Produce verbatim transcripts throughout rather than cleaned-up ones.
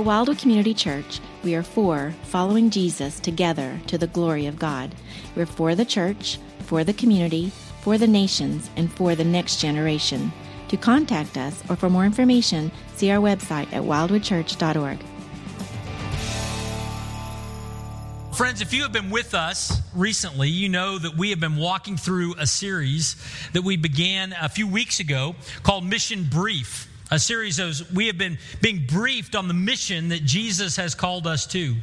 At Wildwood Community Church, we are for following Jesus together to the glory of God. We're for the church, for the community, for the nations, and for the next generation. To contact us or for more information, see our website at wildwood church dot org. Friends, if you have been with us recently, you know that we have been walking through a series that we began a few weeks ago called Mission Brief. A series of, we have been being briefed on the mission that Jesus has called us to.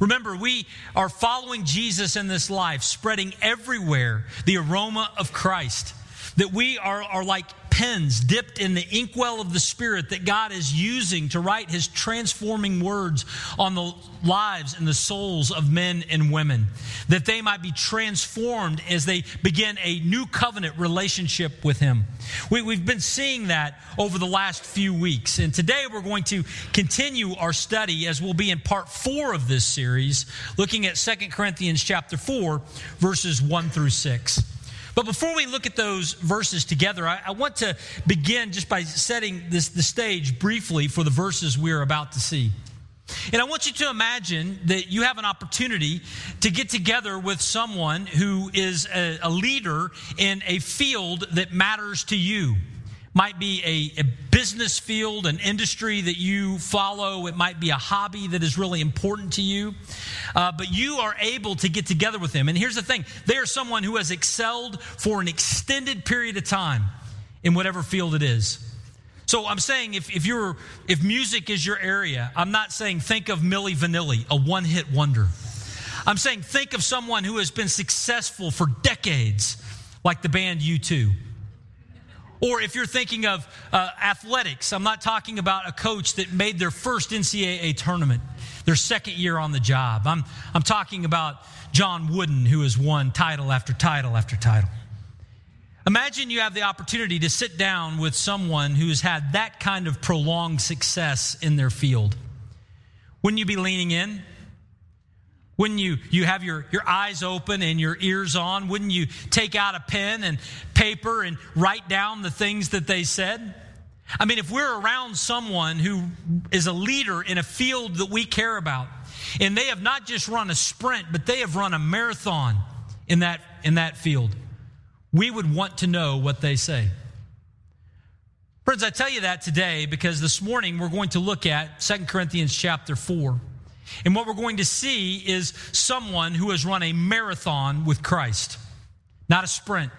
Remember, we are following Jesus in this life, spreading everywhere the aroma of Christ, that we are, are like pens dipped in the inkwell of the Spirit that God is using to write His transforming words on the lives and the souls of men and women, that they might be transformed as they begin a new covenant relationship with Him. We, we've been seeing that over the last few weeks, and today we're going to continue our study as we'll be in part four of this series, looking at Second Corinthians chapter four, verses one through six. But before we look at those verses together, I, I want to begin just by setting this, the stage briefly for the verses we're about to see. And I want you to imagine that you have an opportunity to get together with someone who is a, a leader in a field that matters to you. Might be a, a business field, an industry that you follow. It might be a hobby that is really important to you. Uh, but you are able to get together with them. And here's the thing. They are someone who has excelled for an extended period of time in whatever field it is. So I'm saying if, if, you're, if music is your area, I'm not saying think of Milli Vanilli, a one-hit wonder. I'm saying think of someone who has been successful for decades, like the band U two. Or if you're thinking of uh, athletics, I'm not talking about a coach that made their first N C double A tournament, their second year on the job. I'm, I'm talking about John Wooden, who has won title after title after title. Imagine you have the opportunity to sit down with someone who has had that kind of prolonged success in their field. Wouldn't you be leaning in? Wouldn't you, you have your, your eyes open and your ears on? Wouldn't you take out a pen and paper and write down the things that they said? I mean, if we're around someone who is a leader in a field that we care about, and they have not just run a sprint, but they have run a marathon in that, in that field, we would want to know what they say. Friends, I tell you that today because this morning we're going to look at Second Corinthians chapter four. And what we're going to see is someone who has run a marathon with Christ, not a sprint.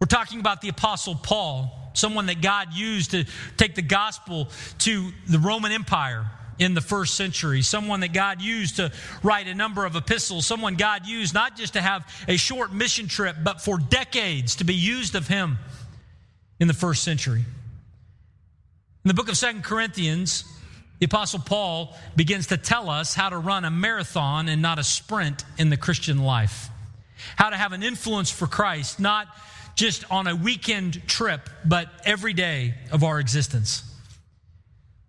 We're talking about the Apostle Paul, someone that God used to take the gospel to the Roman Empire in the first century, someone that God used to write a number of epistles, someone God used not just to have a short mission trip, but for decades to be used of Him in the first century. In the book of Second Corinthians, the Apostle Paul begins to tell us how to run a marathon and not a sprint in the Christian life, how to have an influence for Christ, not just on a weekend trip, but every day of our existence.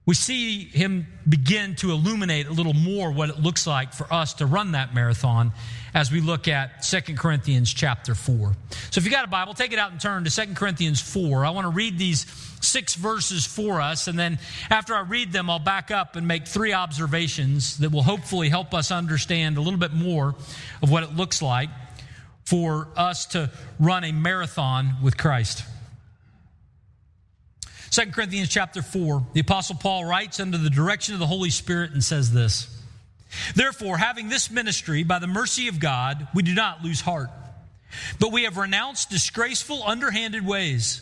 We see him begin to illuminate a little more what it looks like for us to run that marathon as we look at Second Corinthians chapter four. So if you got a Bible, take it out and turn to Second Corinthians four. I want to read these six verses for us, and then after I read them, I'll back up and make three observations that will hopefully help us understand a little bit more of what it looks like for us to run a marathon with Christ. Second Corinthians chapter four, the Apostle Paul writes under the direction of the Holy Spirit and says this, "Therefore, having this ministry by the mercy of God, we do not lose heart, but we have renounced disgraceful, underhanded ways.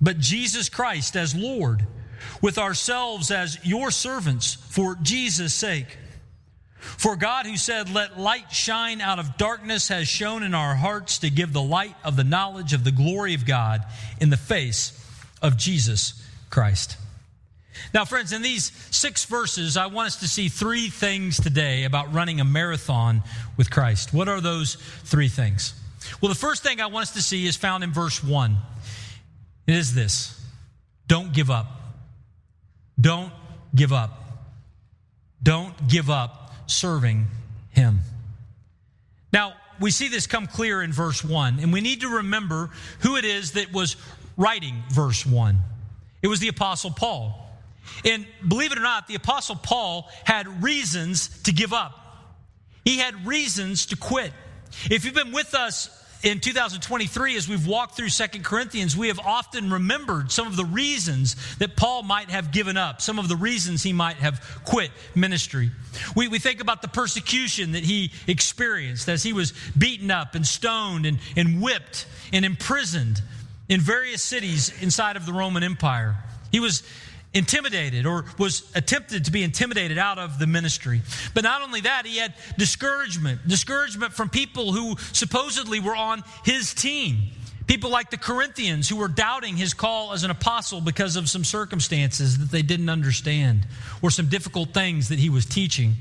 but Jesus Christ as Lord, with ourselves as your servants for Jesus' sake. For God who said, 'Let light shine out of darkness,' has shone in our hearts to give the light of the knowledge of the glory of God in the face of Jesus Christ." Now, friends, in these six verses, I want us to see three things today about running a marathon with Christ. What are those three things? Well, the first thing I want us to see is found in verse one. It is this: don't give up. Don't give up. Don't give up serving him. Now, we see this come clear in verse one, and we need to remember who it is that was writing verse one. It was the Apostle Paul. And believe it or not, the Apostle Paul had reasons to give up. He had reasons to quit. If you've been with us in two thousand twenty-three, as we've walked through Second Corinthians, we have often remembered some of the reasons that Paul might have given up, some of the reasons he might have quit ministry. We, we think about the persecution that he experienced as he was beaten up and stoned and, and whipped and imprisoned in various cities inside of the Roman Empire. He was intimidated, or was attempted to be intimidated out of the ministry. But not only that, he had discouragement, discouragement from people who supposedly were on his team. People like the Corinthians, who were doubting his call as an apostle because of some circumstances that they didn't understand or some difficult things that he was teaching.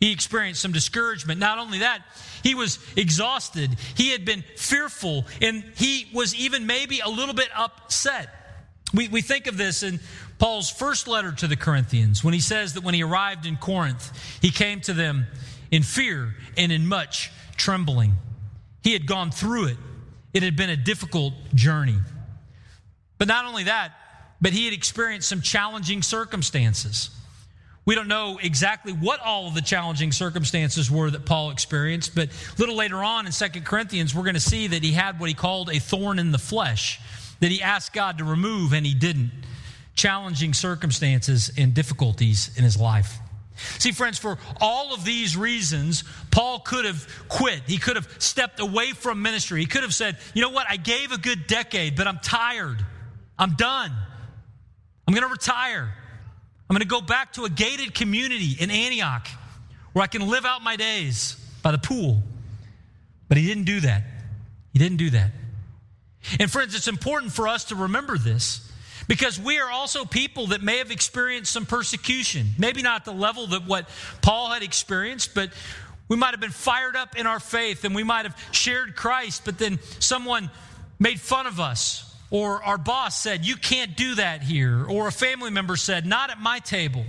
He experienced some discouragement. Not only that, he was exhausted. He had been fearful, and he was even maybe a little bit upset. We, we think of this in Paul's first letter to the Corinthians, when he says that when he arrived in Corinth, he came to them in fear and in much trembling. He had gone through it. It had been a difficult journey. But not only that, but he had experienced some challenging circumstances. We don't know exactly what all of the challenging circumstances were that Paul experienced, but a little later on in Second Corinthians, we're going to see that he had what he called a thorn in the flesh, that he asked God to remove and he didn't. Challenging circumstances and difficulties in his life. See, friends, for all of these reasons, Paul could have quit. He could have stepped away from ministry. He could have said, you know what, I gave a good decade, but I'm tired. I'm done. I'm going to retire. I'm going to go back to a gated community in Antioch where I can live out my days by the pool. But he didn't do that. He didn't do that. And friends, it's important for us to remember this, because we are also people that may have experienced some persecution. Maybe not the level that what Paul had experienced, but we might have been fired up in our faith and we might have shared Christ, but then someone made fun of us, or our boss said, you can't do that here, or a family member said, not at my table,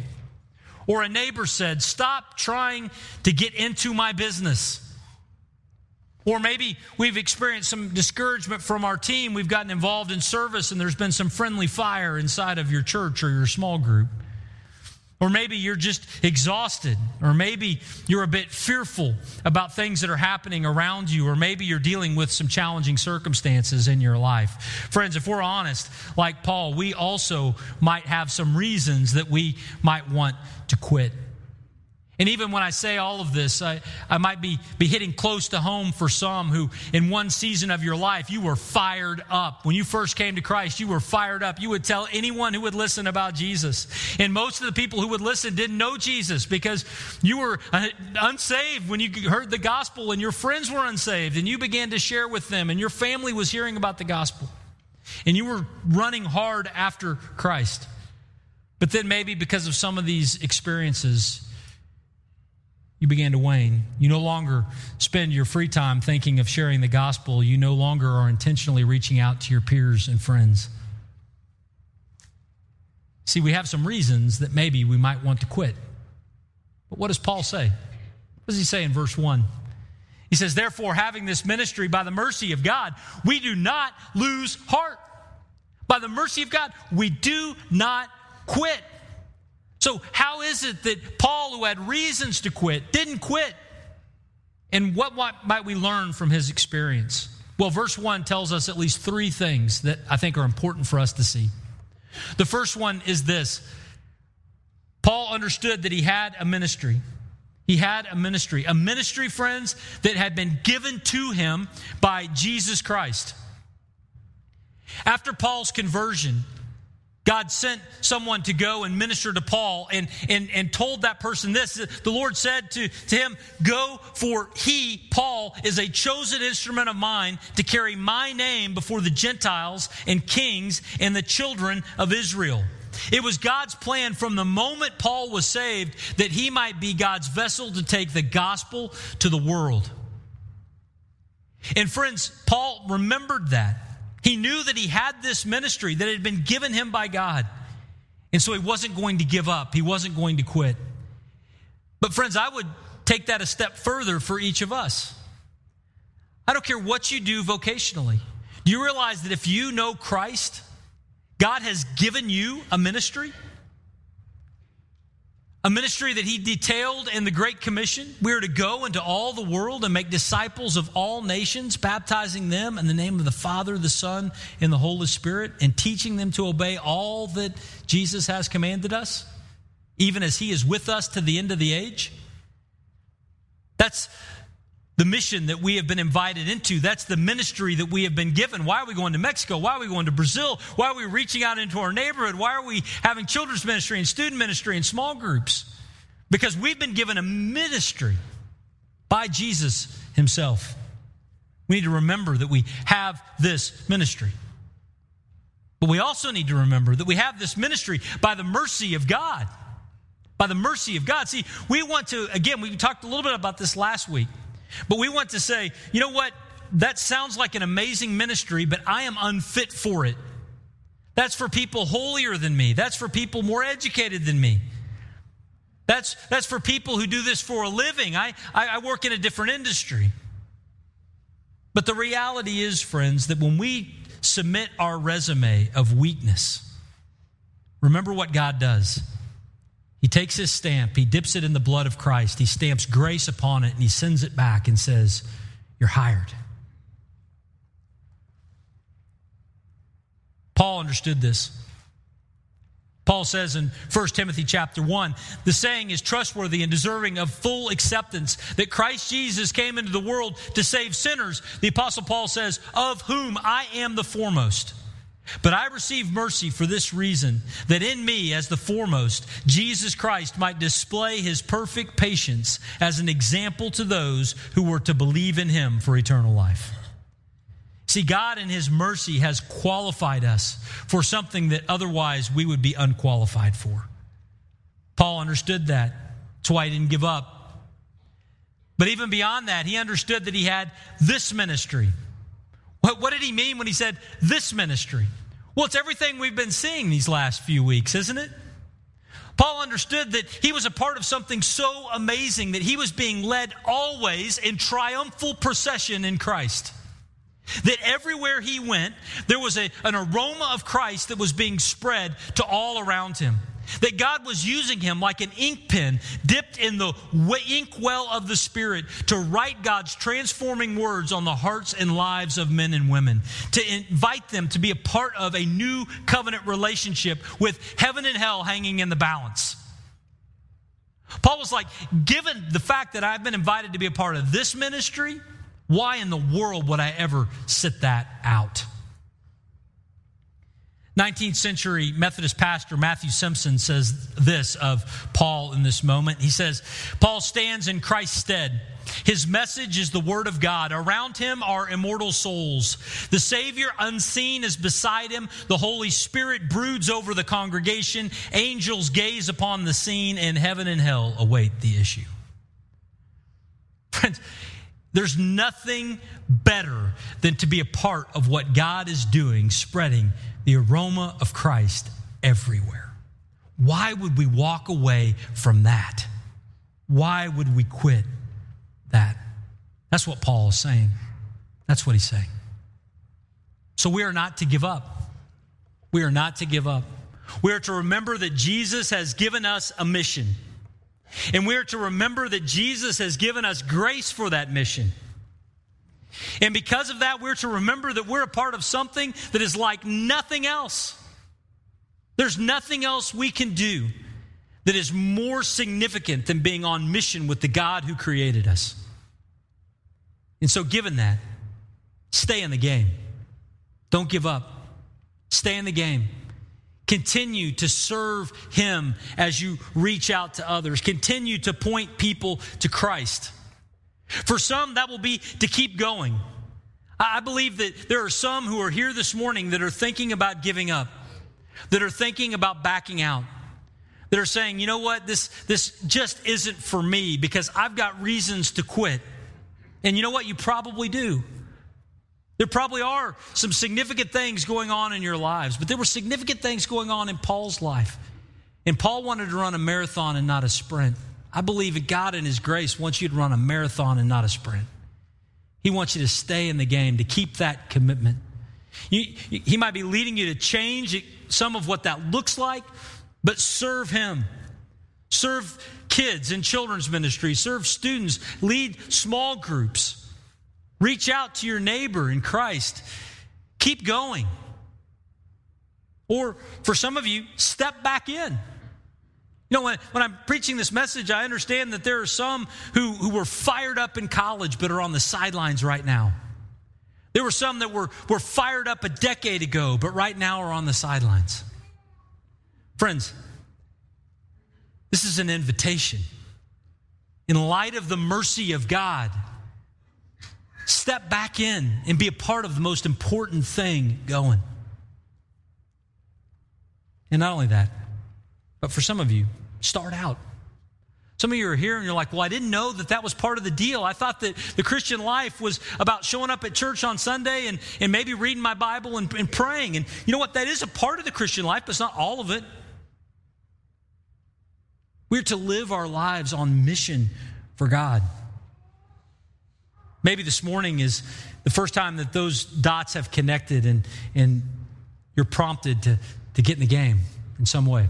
or a neighbor said, stop trying to get into my business. Or maybe we've experienced some discouragement from our team. We've gotten involved in service and there's been some friendly fire inside of your church or your small group. Or maybe you're just exhausted. Or maybe you're a bit fearful about things that are happening around you. Or maybe you're dealing with some challenging circumstances in your life. Friends, if we're honest, like Paul, we also might have some reasons that we might want to quit. And even when I say all of this, I, I might be, be hitting close to home for some who, in one season of your life, you were fired up. When you first came to Christ, you were fired up. You would tell anyone who would listen about Jesus. And most of the people who would listen didn't know Jesus, because you were unsaved when you heard the gospel, and your friends were unsaved, and you began to share with them, and your family was hearing about the gospel. And you were running hard after Christ. But then maybe because of some of these experiences, you began to wane. You no longer spend your free time thinking of sharing the gospel. You no longer are intentionally reaching out to your peers and friends. See, we have some reasons that maybe we might want to quit. But what does Paul say? What does he say in verse one? He says, therefore, having this ministry by the mercy of God, we do not lose heart. By the mercy of God, we do not quit. So how is it that Paul, who had reasons to quit, didn't quit? And what might we learn from his experience? Well, verse one tells us at least three things that I think are important for us to see. The first one is this. Paul understood that he had a ministry. He had a ministry. A ministry, friends, that had been given to him by Jesus Christ. After Paul's conversion, God sent someone to go and minister to Paul, and, and, and told that person this. The Lord said to, to him, go, for he, Paul, is a chosen instrument of mine to carry my name before the Gentiles and kings and the children of Israel. It was God's plan from the moment Paul was saved that he might be God's vessel to take the gospel to the world. And friends, Paul remembered that. He knew that he had this ministry that had been given him by God. And so he wasn't going to give up. He wasn't going to quit. But friends, I would take that a step further for each of us. I don't care what you do vocationally. Do you realize that if you know Christ, God has given you a ministry? A ministry that he detailed in the Great Commission. We are to go into all the world and make disciples of all nations, baptizing them in the name of the Father, the Son, and the Holy Spirit, and teaching them to obey all that Jesus has commanded us, even as he is with us to the end of the age. That's the mission that we have been invited into. That's the ministry that we have been given. Why are we going to Mexico? Why are we going to Brazil? Why are we reaching out into our neighborhood? Why are we having children's ministry and student ministry and small groups? Because we've been given a ministry by Jesus himself. We need to remember that we have this ministry. But we also need to remember that we have this ministry by the mercy of God. By the mercy of God. See, we want to, again, we talked a little bit about this last week. But we want to say, you know what? That sounds like an amazing ministry, but I am unfit for it. That's for people holier than me. That's for people more educated than me. That's, that's for people who do this for a living. I, I, I work in a different industry. But the reality is, friends, that when we submit our resume of weakness, remember what God does. He takes his stamp, he dips it in the blood of Christ, he stamps grace upon it, and he sends it back and says, you're hired. Paul understood this. Paul says in First Timothy chapter one, the saying is trustworthy and deserving of full acceptance that Christ Jesus came into the world to save sinners. The Apostle Paul says, of whom I am the foremost. But I receive mercy for this reason, that in me, as the foremost, Jesus Christ might display his perfect patience as an example to those who were to believe in him for eternal life. See, God in his mercy has qualified us for something that otherwise we would be unqualified for. Paul understood that. That's why he didn't give up. But even beyond that, he understood that he had this ministry. What did he mean when he said this ministry? Well, it's everything we've been seeing these last few weeks, isn't it? Paul understood that he was a part of something so amazing that he was being led always in triumphal procession in Christ. That everywhere he went, there was a, an aroma of Christ that was being spread to all around him. That God was using him like an ink pen dipped in the inkwell of the Spirit to write God's transforming words on the hearts and lives of men and women, to invite them to be a part of a new covenant relationship with heaven and hell hanging in the balance. Paul was like, given the fact that I've been invited to be a part of this ministry, why in the world would I ever sit that out? nineteenth century Methodist pastor Matthew Simpson says this of Paul in this moment. He says, Paul stands in Christ's stead. His message is the word of God. Around him are immortal souls. The Savior unseen is beside him. The Holy Spirit broods over the congregation. Angels gaze upon the scene, and heaven and hell await the issue. Friends, there's nothing better than to be a part of what God is doing, spreading the aroma of Christ everywhere. Why would we walk away from that? Why would we quit that? That's what Paul is saying. That's what he's saying. So we are not to give up. We are not to give up. We are to remember that Jesus has given us a mission. And we are to remember that Jesus has given us grace for that mission. And because of that, we're to remember that we're a part of something that is like nothing else. There's nothing else we can do that is more significant than being on mission with the God who created us. And so given that, stay in the game. Don't give up. Stay in the game. Continue to serve him as you reach out to others. Continue to point people to Christ. For some, that will be to keep going. I believe that there are some who are here this morning that are thinking about giving up. that are thinking about backing out, that are saying, you know what, this, this just isn't for me because I've got reasons to quit. And you know what, you probably do. There probably are some significant things going on in your lives, but there were significant things going on in Paul's life. And Paul wanted to run a marathon and not a sprint. I believe that God in his grace wants you to run a marathon and not a sprint. He wants you to stay in the game, to keep that commitment. You, he might be leading you to change some of what that looks like, but serve him. Serve kids in children's ministry. Serve students. Lead small groups. Reach out to your neighbor in Christ. Keep going. Or for some of you, step back in. You know, when, when I'm preaching this message, I understand that there are some who, who were fired up in college but are on the sidelines right now. There were some that were, were fired up a decade ago but right now are on the sidelines. Friends, this is an invitation. In light of the mercy of God, step back in and be a part of the most important thing going. And not only that, but for some of you, start out. Some of you are here and you're like, well, I didn't know that that was part of the deal. I thought that the Christian life was about showing up at church on Sunday and, and maybe reading my Bible and, and praying. And you know what? That is a part of the Christian life, but it's not all of it. We're to live our lives on mission for God. Maybe this morning is the first time that those dots have connected and, and you're prompted to, to get in the game in some way.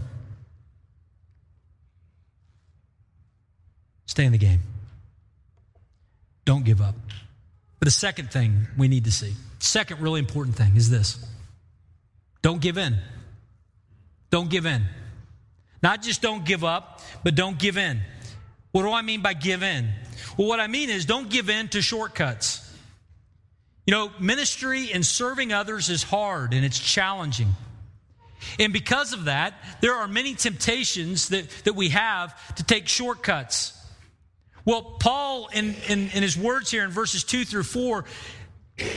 Stay in the game. Don't give up. But the second thing we need to see, second really important thing is this. Don't give in. Don't give in. Not just don't give up, but don't give in. What do I mean by give in? Well, what I mean is don't give in to shortcuts. You know, ministry and serving others is hard and it's challenging. And because of that, there are many temptations that, that we have to take shortcuts. Well, Paul, in, in, in his words here in verses two through four,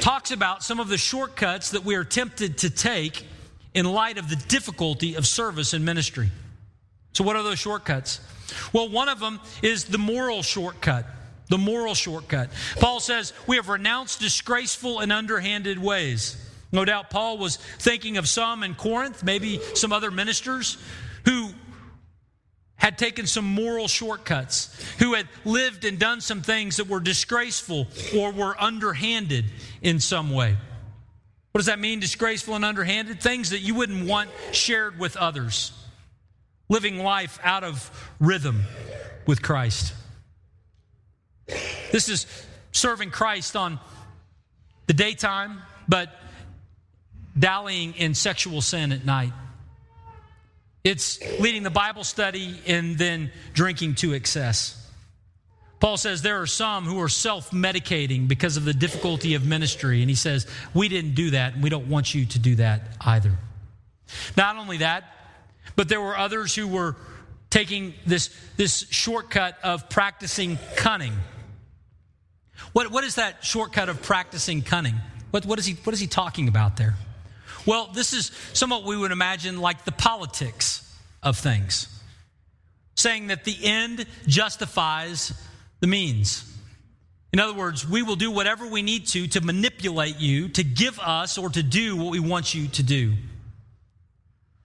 talks about some of the shortcuts that we are tempted to take in light of the difficulty of service and ministry. So what are those shortcuts? Well, one of them is the moral shortcut. The moral shortcut. Paul says, we have renounced disgraceful and underhanded ways. No doubt Paul was thinking of some in Corinth, maybe some other ministers who had taken some moral shortcuts, who had lived and done some things that were disgraceful or were underhanded in some way. What does that mean, disgraceful and underhanded? Things that you wouldn't want shared with others. Living life out of rhythm with Christ. This is serving Christ on the daytime, but dallying in sexual sin at night. It's leading the Bible study and then drinking to excess. Paul says there are some who are self-medicating because of the difficulty of ministry, and he says, we didn't do that, and we don't want you to do that either. Not only that, but there were others who were taking this, this shortcut of practicing cunning. What, what is that shortcut of practicing cunning? What, what, is he, what is he talking about there? Well, this is somewhat we would imagine like the politics of things, saying that the end justifies the means. In other words, we will do whatever we need to to manipulate you, to give us or to do what we want you to do.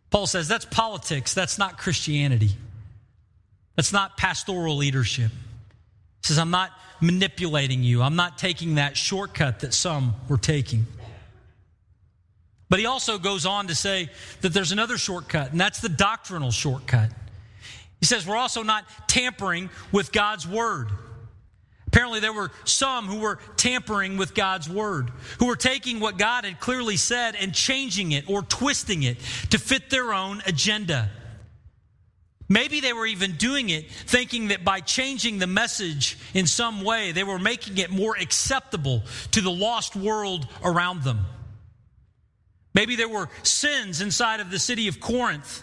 Paul says that's politics, that's not Christianity. That's not pastoral leadership. He says, I'm not manipulating you. I'm not taking that shortcut that some were taking. But he also goes on to say that there's another shortcut, and that's the doctrinal shortcut. He says we're also not tampering with God's word. Apparently there were some who were tampering with God's word, who were taking what God had clearly said and changing it or twisting it to fit their own agenda. Maybe they were even doing it thinking that by changing the message in some way, they were making it more acceptable to the lost world around them. Maybe there were sins inside of the city of Corinth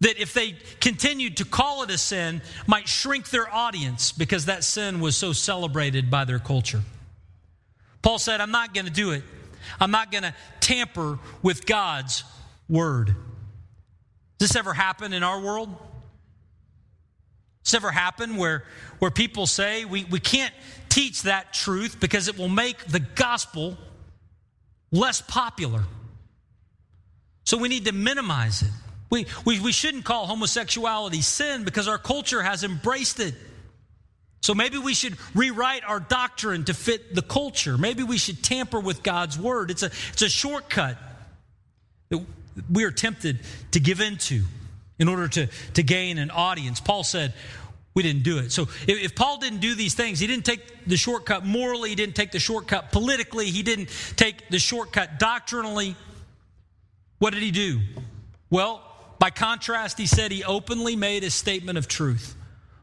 that if they continued to call it a sin, might shrink their audience because that sin was so celebrated by their culture. Paul said, I'm not going to do it. I'm not going to tamper with God's word. Does this ever happen in our world? Does this ever happen where, where people say we, we can't teach that truth because it will make the gospel less popular? So we need to minimize it. We, we, we shouldn't call homosexuality sin because our culture has embraced it. So maybe we should rewrite our doctrine to fit the culture. Maybe we should tamper with God's word. It's a, it's a shortcut that we are tempted to give into in order to, to gain an audience. Paul said, we didn't do it. So if, if Paul didn't do these things, he didn't take the shortcut morally, he didn't take the shortcut politically, he didn't take the shortcut doctrinally. What did he do? Well, by contrast, he said he openly made a statement of truth.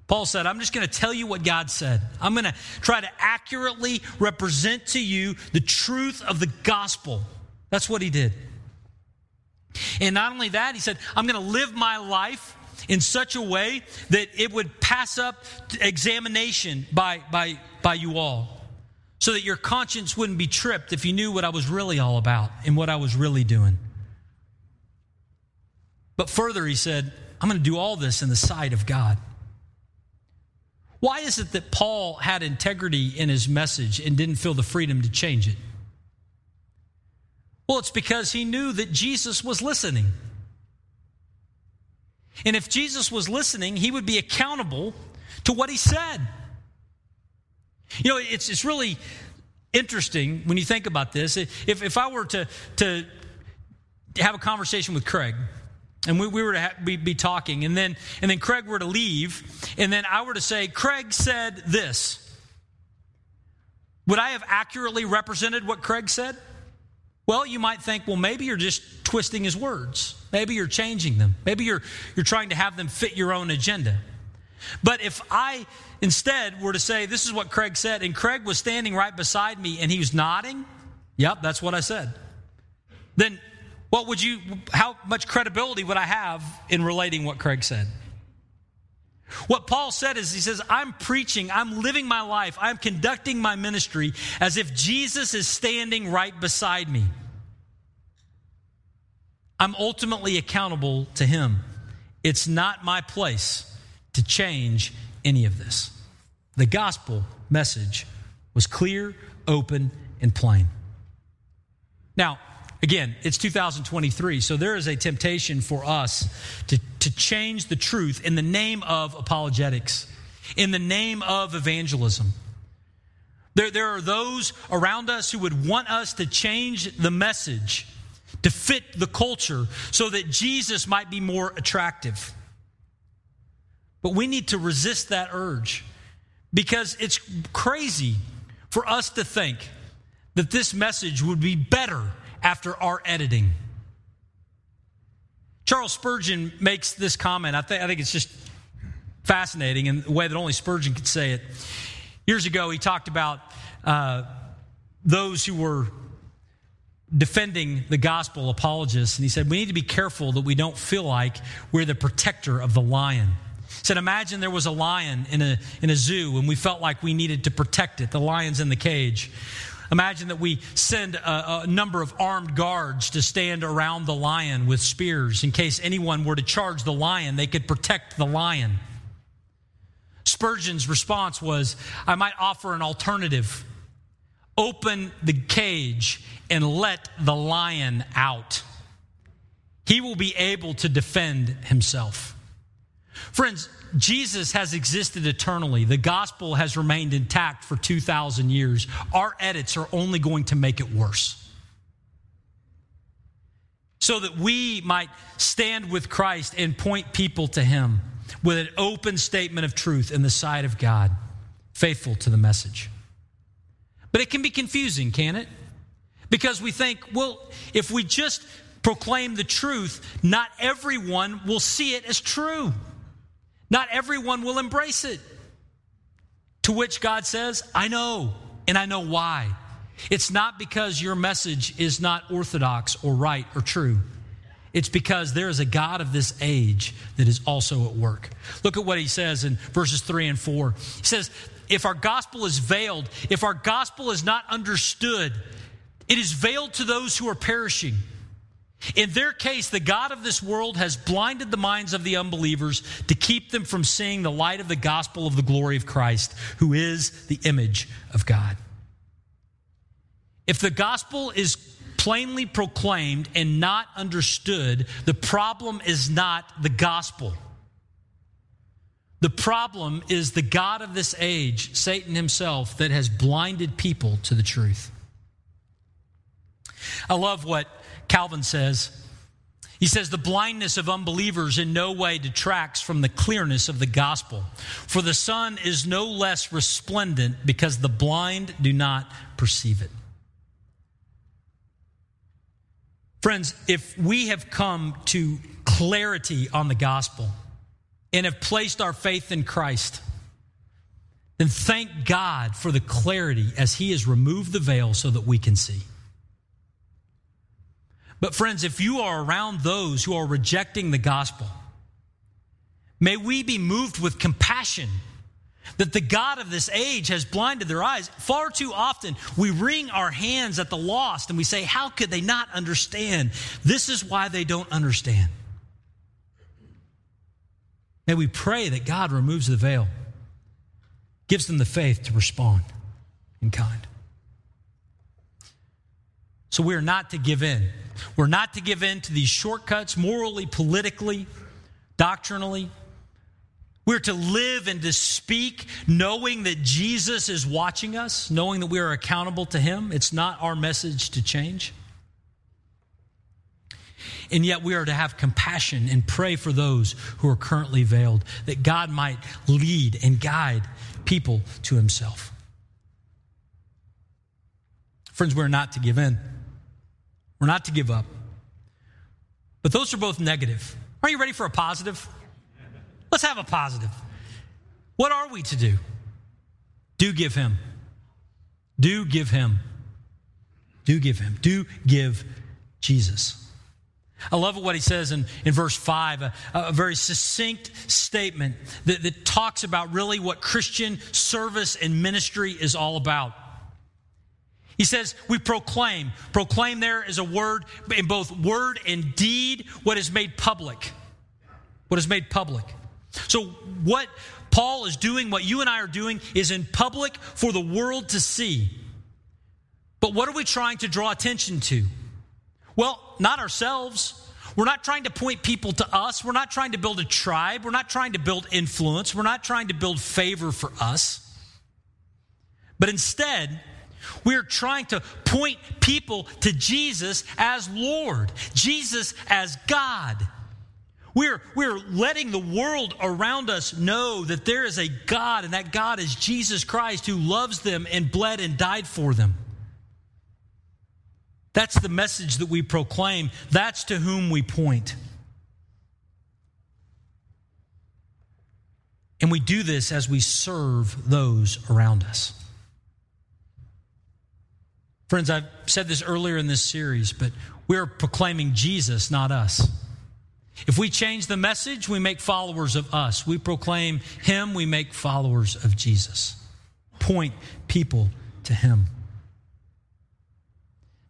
Paul said, I'm just going to tell you what God said. I'm going to try to accurately represent to you the truth of the gospel. That's what he did. And not only that, he said, I'm going to live my life in such a way that it would pass up examination by, by, by you all, so that your conscience wouldn't be tripped if you knew what I was really all about and what I was really doing. But further, he said, I'm going to do all this in the sight of God. Why is it that Paul had integrity in his message and didn't feel the freedom to change it? Well, it's because he knew that Jesus was listening. And if Jesus was listening, he would be accountable to what he said. You know, it's it's really interesting when you think about this. If if I were to, to have a conversation with Craig, and we, we were to ha- be, be talking, and then and then Craig were to leave, and then I were to say, Craig said this, would I have accurately represented what Craig said? Well, you might think, well, maybe you're just twisting his words. Maybe you're changing them. Maybe you're you're trying to have them fit your own agenda. But if I instead were to say, this is what Craig said, and Craig was standing right beside me, and he was nodding, yep, that's what I said, then what would you, how much credibility would I have in relating what Craig said? What Paul said is, he says, I'm preaching, I'm living my life, I'm conducting my ministry as if Jesus is standing right beside me. I'm ultimately accountable to him. It's not my place to change any of this. The gospel message was clear, open, and plain. Now, again, it's two thousand twenty-three, so there is a temptation for us to, to change the truth in the name of apologetics, in the name of evangelism. There, there are those around us who would want us to change the message to fit the culture so that Jesus might be more attractive. But we need to resist that urge, because it's crazy for us to think that this message would be better after our editing. Charles Spurgeon makes this comment. I, th- I think it's just fascinating in the way that only Spurgeon could say it. Years ago, he talked about uh, those who were defending the gospel, apologists, and he said, we need to be careful that we don't feel like we're the protector of the lion. He said, imagine there was a lion in a in a zoo and we felt like we needed to protect it. The lion's in the cage. Imagine that we send a, a number of armed guards to stand around the lion with spears. In case anyone were to charge the lion, they could protect the lion. Spurgeon's response was, I might offer an alternative. Open the cage and let the lion out. He will be able to defend himself. Friends, Jesus has existed eternally. The gospel has remained intact for two thousand years. Our edits are only going to make it worse. So that we might stand with Christ and point people to him with an open statement of truth in the sight of God, faithful to the message. But it can be confusing, can't it? Because we think, well, if we just proclaim the truth, not everyone will see it as true. Not everyone will embrace it. To which God says, I know, and I know why. It's not because your message is not orthodox or right or true. It's because there is a God of this age that is also at work. Look at what he says in verses three and four. He says, if our gospel is veiled, if our gospel is not understood, it is veiled to those who are perishing. In their case, the god of this world has blinded the minds of the unbelievers to keep them from seeing the light of the gospel of the glory of Christ, who is the image of God. If the gospel is plainly proclaimed and not understood, the problem is not the gospel. The problem is the god of this age, Satan himself, that has blinded people to the truth. I love what Calvin says. He says, the blindness of unbelievers in no way detracts from the clearness of the gospel. For the sun is no less resplendent because the blind do not perceive it. Friends, if we have come to clarity on the gospel and have placed our faith in Christ, then thank God for the clarity as he has removed the veil so that we can see. But friends, if you are around those who are rejecting the gospel, may we be moved with compassion that the god of this age has blinded their eyes. Far too often, we wring our hands at the lost and we say, how could they not understand? This is why they don't understand. May we pray that God removes the veil, gives them the faith to respond in kind. So we are not to give in. We're not to give in to these shortcuts morally, politically, doctrinally. We're to live and to speak knowing that Jesus is watching us, knowing that we are accountable to him. It's not our message to change. And yet we are to have compassion and pray for those who are currently veiled, that God might lead and guide people to himself. Friends, we're not to give in. We're not to give up. But those are both negative. Are you ready for a positive? Let's have a positive. What are we to do? Do give him. Do give him. Do give him. Do give Jesus. I love what he says in, in verse five, a, a very succinct statement that, that talks about really what Christian service and ministry is all about. He says, we proclaim. Proclaim there is a word in both word and deed, what is made public. What is made public. So what Paul is doing, what you and I are doing, is in public for the world to see. But what are we trying to draw attention to? Well, not ourselves. We're not trying to point people to us. We're not trying to build a tribe. We're not trying to build influence. We're not trying to build favor for us. But instead, we are trying to point people to Jesus as Lord, Jesus as God. We're, we're letting the world around us know that there is a God, and that God is Jesus Christ, who loves them and bled and died for them. That's the message that we proclaim. That's to whom we point. And we do this as we serve those around us. Friends, I've said this earlier in this series, but we're proclaiming Jesus, not us. If we change the message, we make followers of us. We proclaim him, we make followers of Jesus. Point people to him.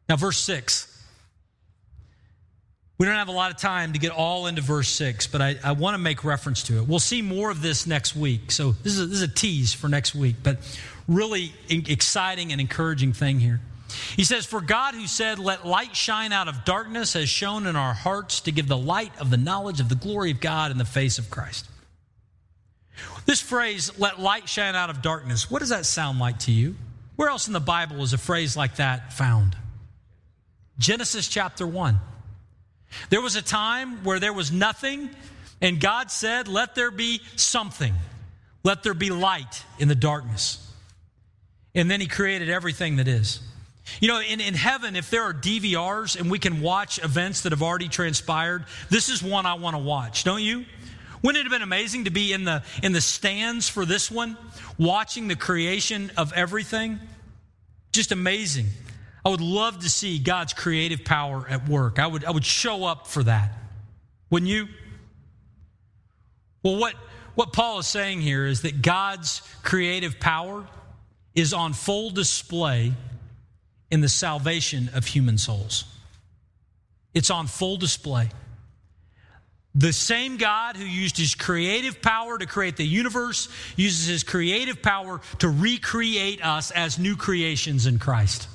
Now, verse six. We don't have a lot of time to get all into verse six, but I, I want to make reference to it. We'll see more of this next week. So this is a, this is a tease for next week, but really exciting and encouraging thing here. He says, for God who said, let light shine out of darkness, has shone in our hearts to give the light of the knowledge of the glory of God in the face of Christ. This phrase, let light shine out of darkness, what does that sound like to you? Where else in the Bible is a phrase like that found? Genesis chapter one. There was a time where there was nothing, and God said, let there be something. Let there be light in the darkness. And then he created everything that is. You know, in, in heaven, if there are D V Rs and we can watch events that have already transpired, this is one I want to watch, don't you? Wouldn't it have been amazing to be in the in the stands for this one, watching the creation of everything? Just amazing. I would love to see God's creative power at work. I would, I would show up for that, wouldn't you? Well, what, what Paul is saying here is that God's creative power is on full display in the salvation of human souls. It's on full display. The same God who used his creative power to create the universe uses his creative power to recreate us as new creations in Christ.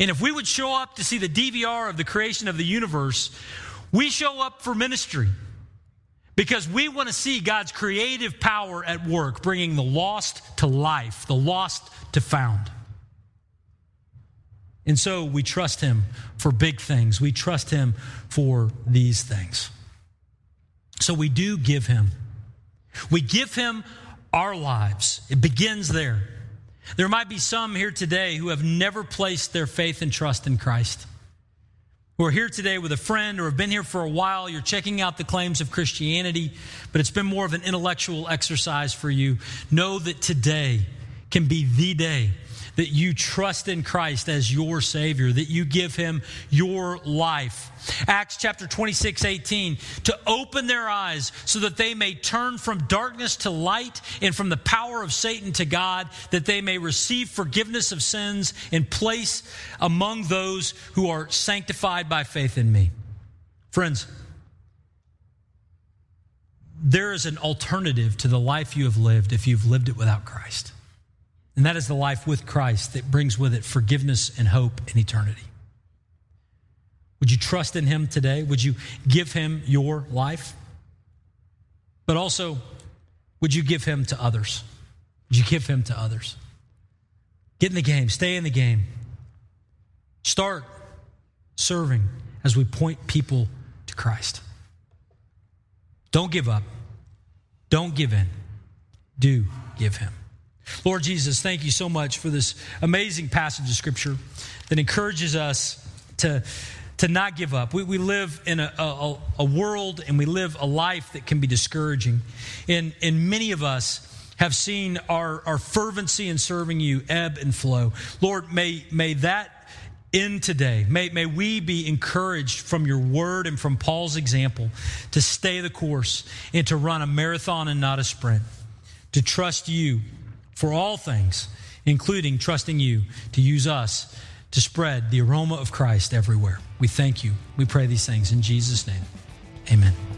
And if we would show up to see the D V R of the creation of the universe, we show up for ministry because we want to see God's creative power at work, bringing the lost to life, the lost to found. And so we trust him for big things. We trust him for these things. So we do give him. We give him our lives. It begins there. There might be some here today who have never placed their faith and trust in Christ. Who are here today with a friend or have been here for a while. You're checking out the claims of Christianity, but it's been more of an intellectual exercise for you. Know that today can be the day that you trust in Christ as your Savior, that you give him your life. Acts chapter twenty-six, eighteen, to open their eyes so that they may turn from darkness to light and from the power of Satan to God, that they may receive forgiveness of sins and place among those who are sanctified by faith in me. Friends, there is an alternative to the life you have lived if you've lived it without Christ. And that is the life with Christ that brings with it forgiveness and hope and eternity. Would you trust in him today? Would you give him your life? But also, would you give him to others? Would you give him to others? Get in the game. Stay in the game. Start serving as we point people to Christ. Don't give up. Don't give in. Do give him. Lord Jesus, thank you so much for this amazing passage of Scripture that encourages us to, to not give up. We, we live in a, a, a world and we live a life that can be discouraging. And, and many of us have seen our, our fervency in serving you ebb and flow. Lord, may, may that end today. May, may we be encouraged from your word and from Paul's example to stay the course and to run a marathon and not a sprint, to trust you for all things, including trusting you to use us to spread the aroma of Christ everywhere. We thank you. We pray these things in Jesus' name. Amen.